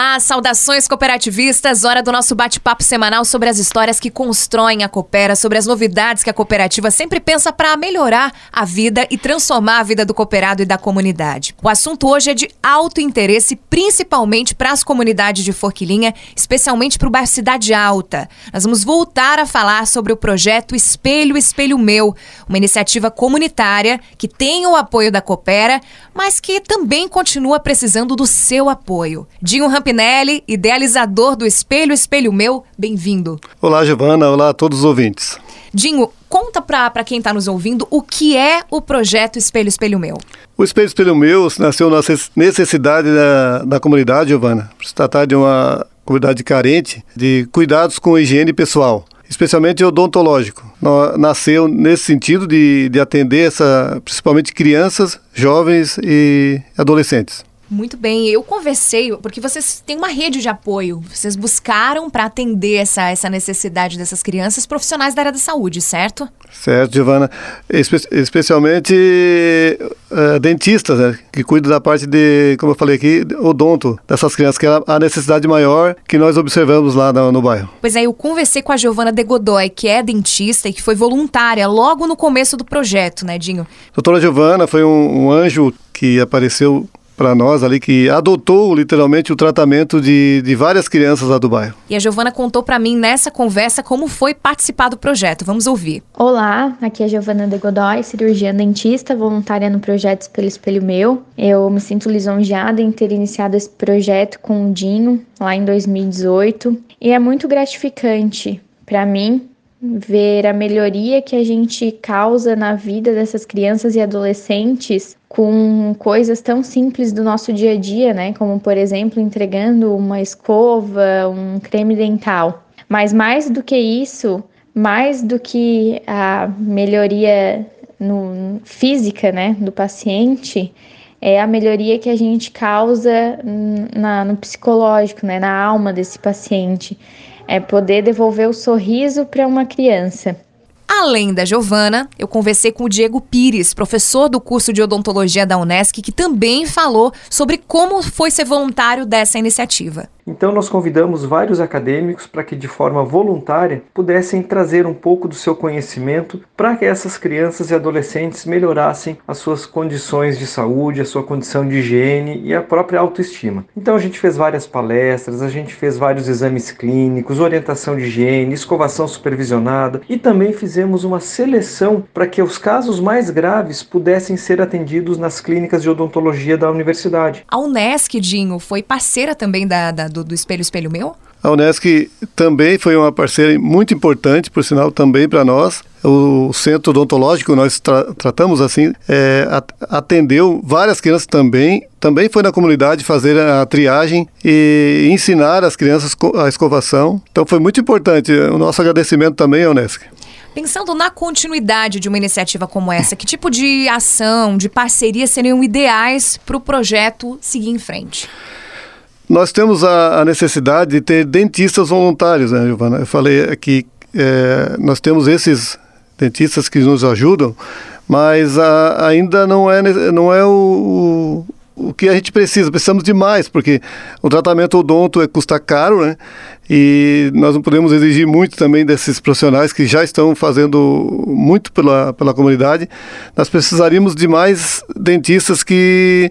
Ah, saudações cooperativistas, hora do nosso bate-papo semanal sobre as histórias que constroem a Coopera, sobre as novidades que a cooperativa sempre pensa para melhorar a vida e transformar a vida do cooperado e da comunidade. O assunto hoje é de alto interesse, principalmente para as comunidades de Forquilhinha, especialmente para o bairro Cidade Alta. Nós vamos voltar a falar sobre o projeto Espelho Espelho Meu, uma iniciativa comunitária que tem o apoio da Coopera, mas que também continua precisando do seu apoio. Dinho Rampinelli, idealizador do Espelho Espelho Meu, bem-vindo. Olá, Giovana. Olá a todos os ouvintes. Dinho, conta para quem está nos ouvindo o que é o projeto Espelho Espelho Meu. O Espelho Espelho Meu nasceu na necessidade da comunidade, Giovana, por se tratar de uma comunidade carente de cuidados com higiene pessoal, especialmente odontológico. Nasceu nesse sentido de atender principalmente crianças, jovens e adolescentes. Muito bem, eu conversei, porque vocês têm uma rede de apoio, vocês buscaram para atender essa necessidade dessas crianças profissionais da área da saúde, certo? Certo, Giovana, especialmente dentistas, né, que cuidam da parte de, como eu falei aqui, odonto dessas crianças, que é a necessidade maior que nós observamos lá no bairro. Pois é, eu conversei com a Giovana de Godoy, que é dentista e que foi voluntária logo no começo do projeto, né, Dinho? Doutora Giovana foi um anjo que apareceu para nós ali, que adotou literalmente o tratamento de várias crianças lá do bairro. E a Giovana contou para mim nessa conversa como foi participar do projeto. Vamos ouvir. Olá, aqui é a Giovana de Godoy, cirurgiã dentista, voluntária no projeto Espelho Espelho Meu. Eu me sinto lisonjeada em ter iniciado esse projeto com o Dinho lá em 2018. E é muito gratificante para mim ver a melhoria que a gente causa na vida dessas crianças e adolescentes com coisas tão simples do nosso dia a dia, né? Como, por exemplo, entregando uma escova, um creme dental. Mas mais do que isso, mais do que a melhoria física, né, do paciente, é a melhoria que a gente causa no psicológico, né, na alma desse paciente. É poder devolver o sorriso para uma criança. Além da Giovana, eu conversei com o Diego Pires, professor do curso de odontologia da Unesc, que também falou sobre como foi ser voluntário dessa iniciativa. Então nós convidamos vários acadêmicos para que de forma voluntária pudessem trazer um pouco do seu conhecimento para que essas crianças e adolescentes melhorassem as suas condições de saúde, a sua condição de higiene e a própria autoestima. Então a gente fez várias palestras, a gente fez vários exames clínicos, orientação de higiene, escovação supervisionada e também fizemos uma seleção para que os casos mais graves pudessem ser atendidos nas clínicas de odontologia da universidade. A Unesc, Dinho, foi parceira também do Espelho Espelho Meu? A Unesc também foi uma parceira muito importante, por sinal, também para nós. O centro odontológico, nós tratamos assim, atendeu várias crianças também foi na comunidade fazer a triagem e ensinar as crianças a escovação. Então foi muito importante, o nosso agradecimento também à Unesc. Pensando na continuidade de uma iniciativa como essa, que tipo de ação, de parceria seriam ideais para o projeto seguir em frente? Nós temos a necessidade de ter dentistas voluntários, né, Giovana? Eu falei aqui, nós temos esses dentistas que nos ajudam, mas ainda não é o que a gente precisa. Precisamos de mais, porque o tratamento odonto custa caro, né? E nós não podemos exigir muito também desses profissionais que já estão fazendo muito pela comunidade. Nós precisaríamos de mais dentistas que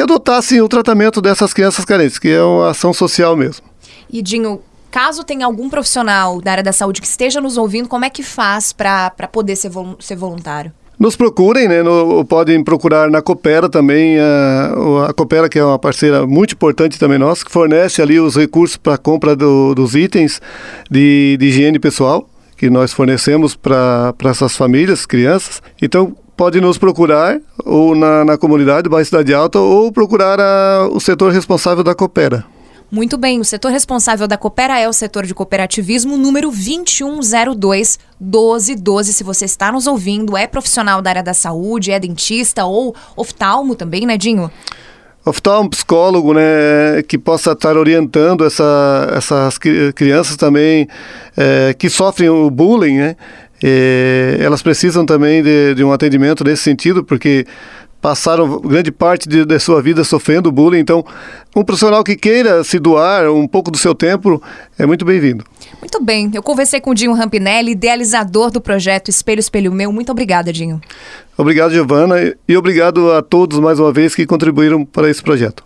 adotassem o tratamento dessas crianças carentes, que é uma ação social mesmo. E, Dinho, caso tenha algum profissional da área da saúde que esteja nos ouvindo, como é que faz para poder ser voluntário? Nos procurem, né? Podem procurar na Coopera também, a Coopera, que é uma parceira muito importante também nossa, que fornece ali os recursos para a compra dos itens de higiene pessoal, que nós fornecemos para essas famílias, crianças. Então, pode nos procurar ou na comunidade do bairro Cidade Alta ou procurar o setor responsável da Coopera. Muito bem, o setor responsável da Coopera é o setor de cooperativismo número 2102-1212. Se você está nos ouvindo, é profissional da área da saúde, é dentista ou oftalmo também, né, Dinho? Oftalmo, psicólogo, né, que possa estar orientando essas crianças também que sofrem o bullying, né? Elas precisam também de um atendimento nesse sentido, porque passaram grande parte da sua vida sofrendo bullying. Então, um profissional que queira se doar um pouco do seu tempo é muito bem-vindo. Muito bem. Eu conversei com o Dinho Rampinelli, idealizador do projeto Espelho Espelho Meu. Muito obrigada, Dinho. Obrigado, Giovana. E obrigado a todos, mais uma vez, que contribuíram para esse projeto.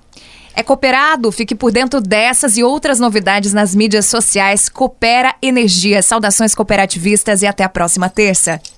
É Cooperado, fique por dentro dessas e outras novidades nas mídias sociais. Coopera Energia. Saudações cooperativistas e até a próxima terça.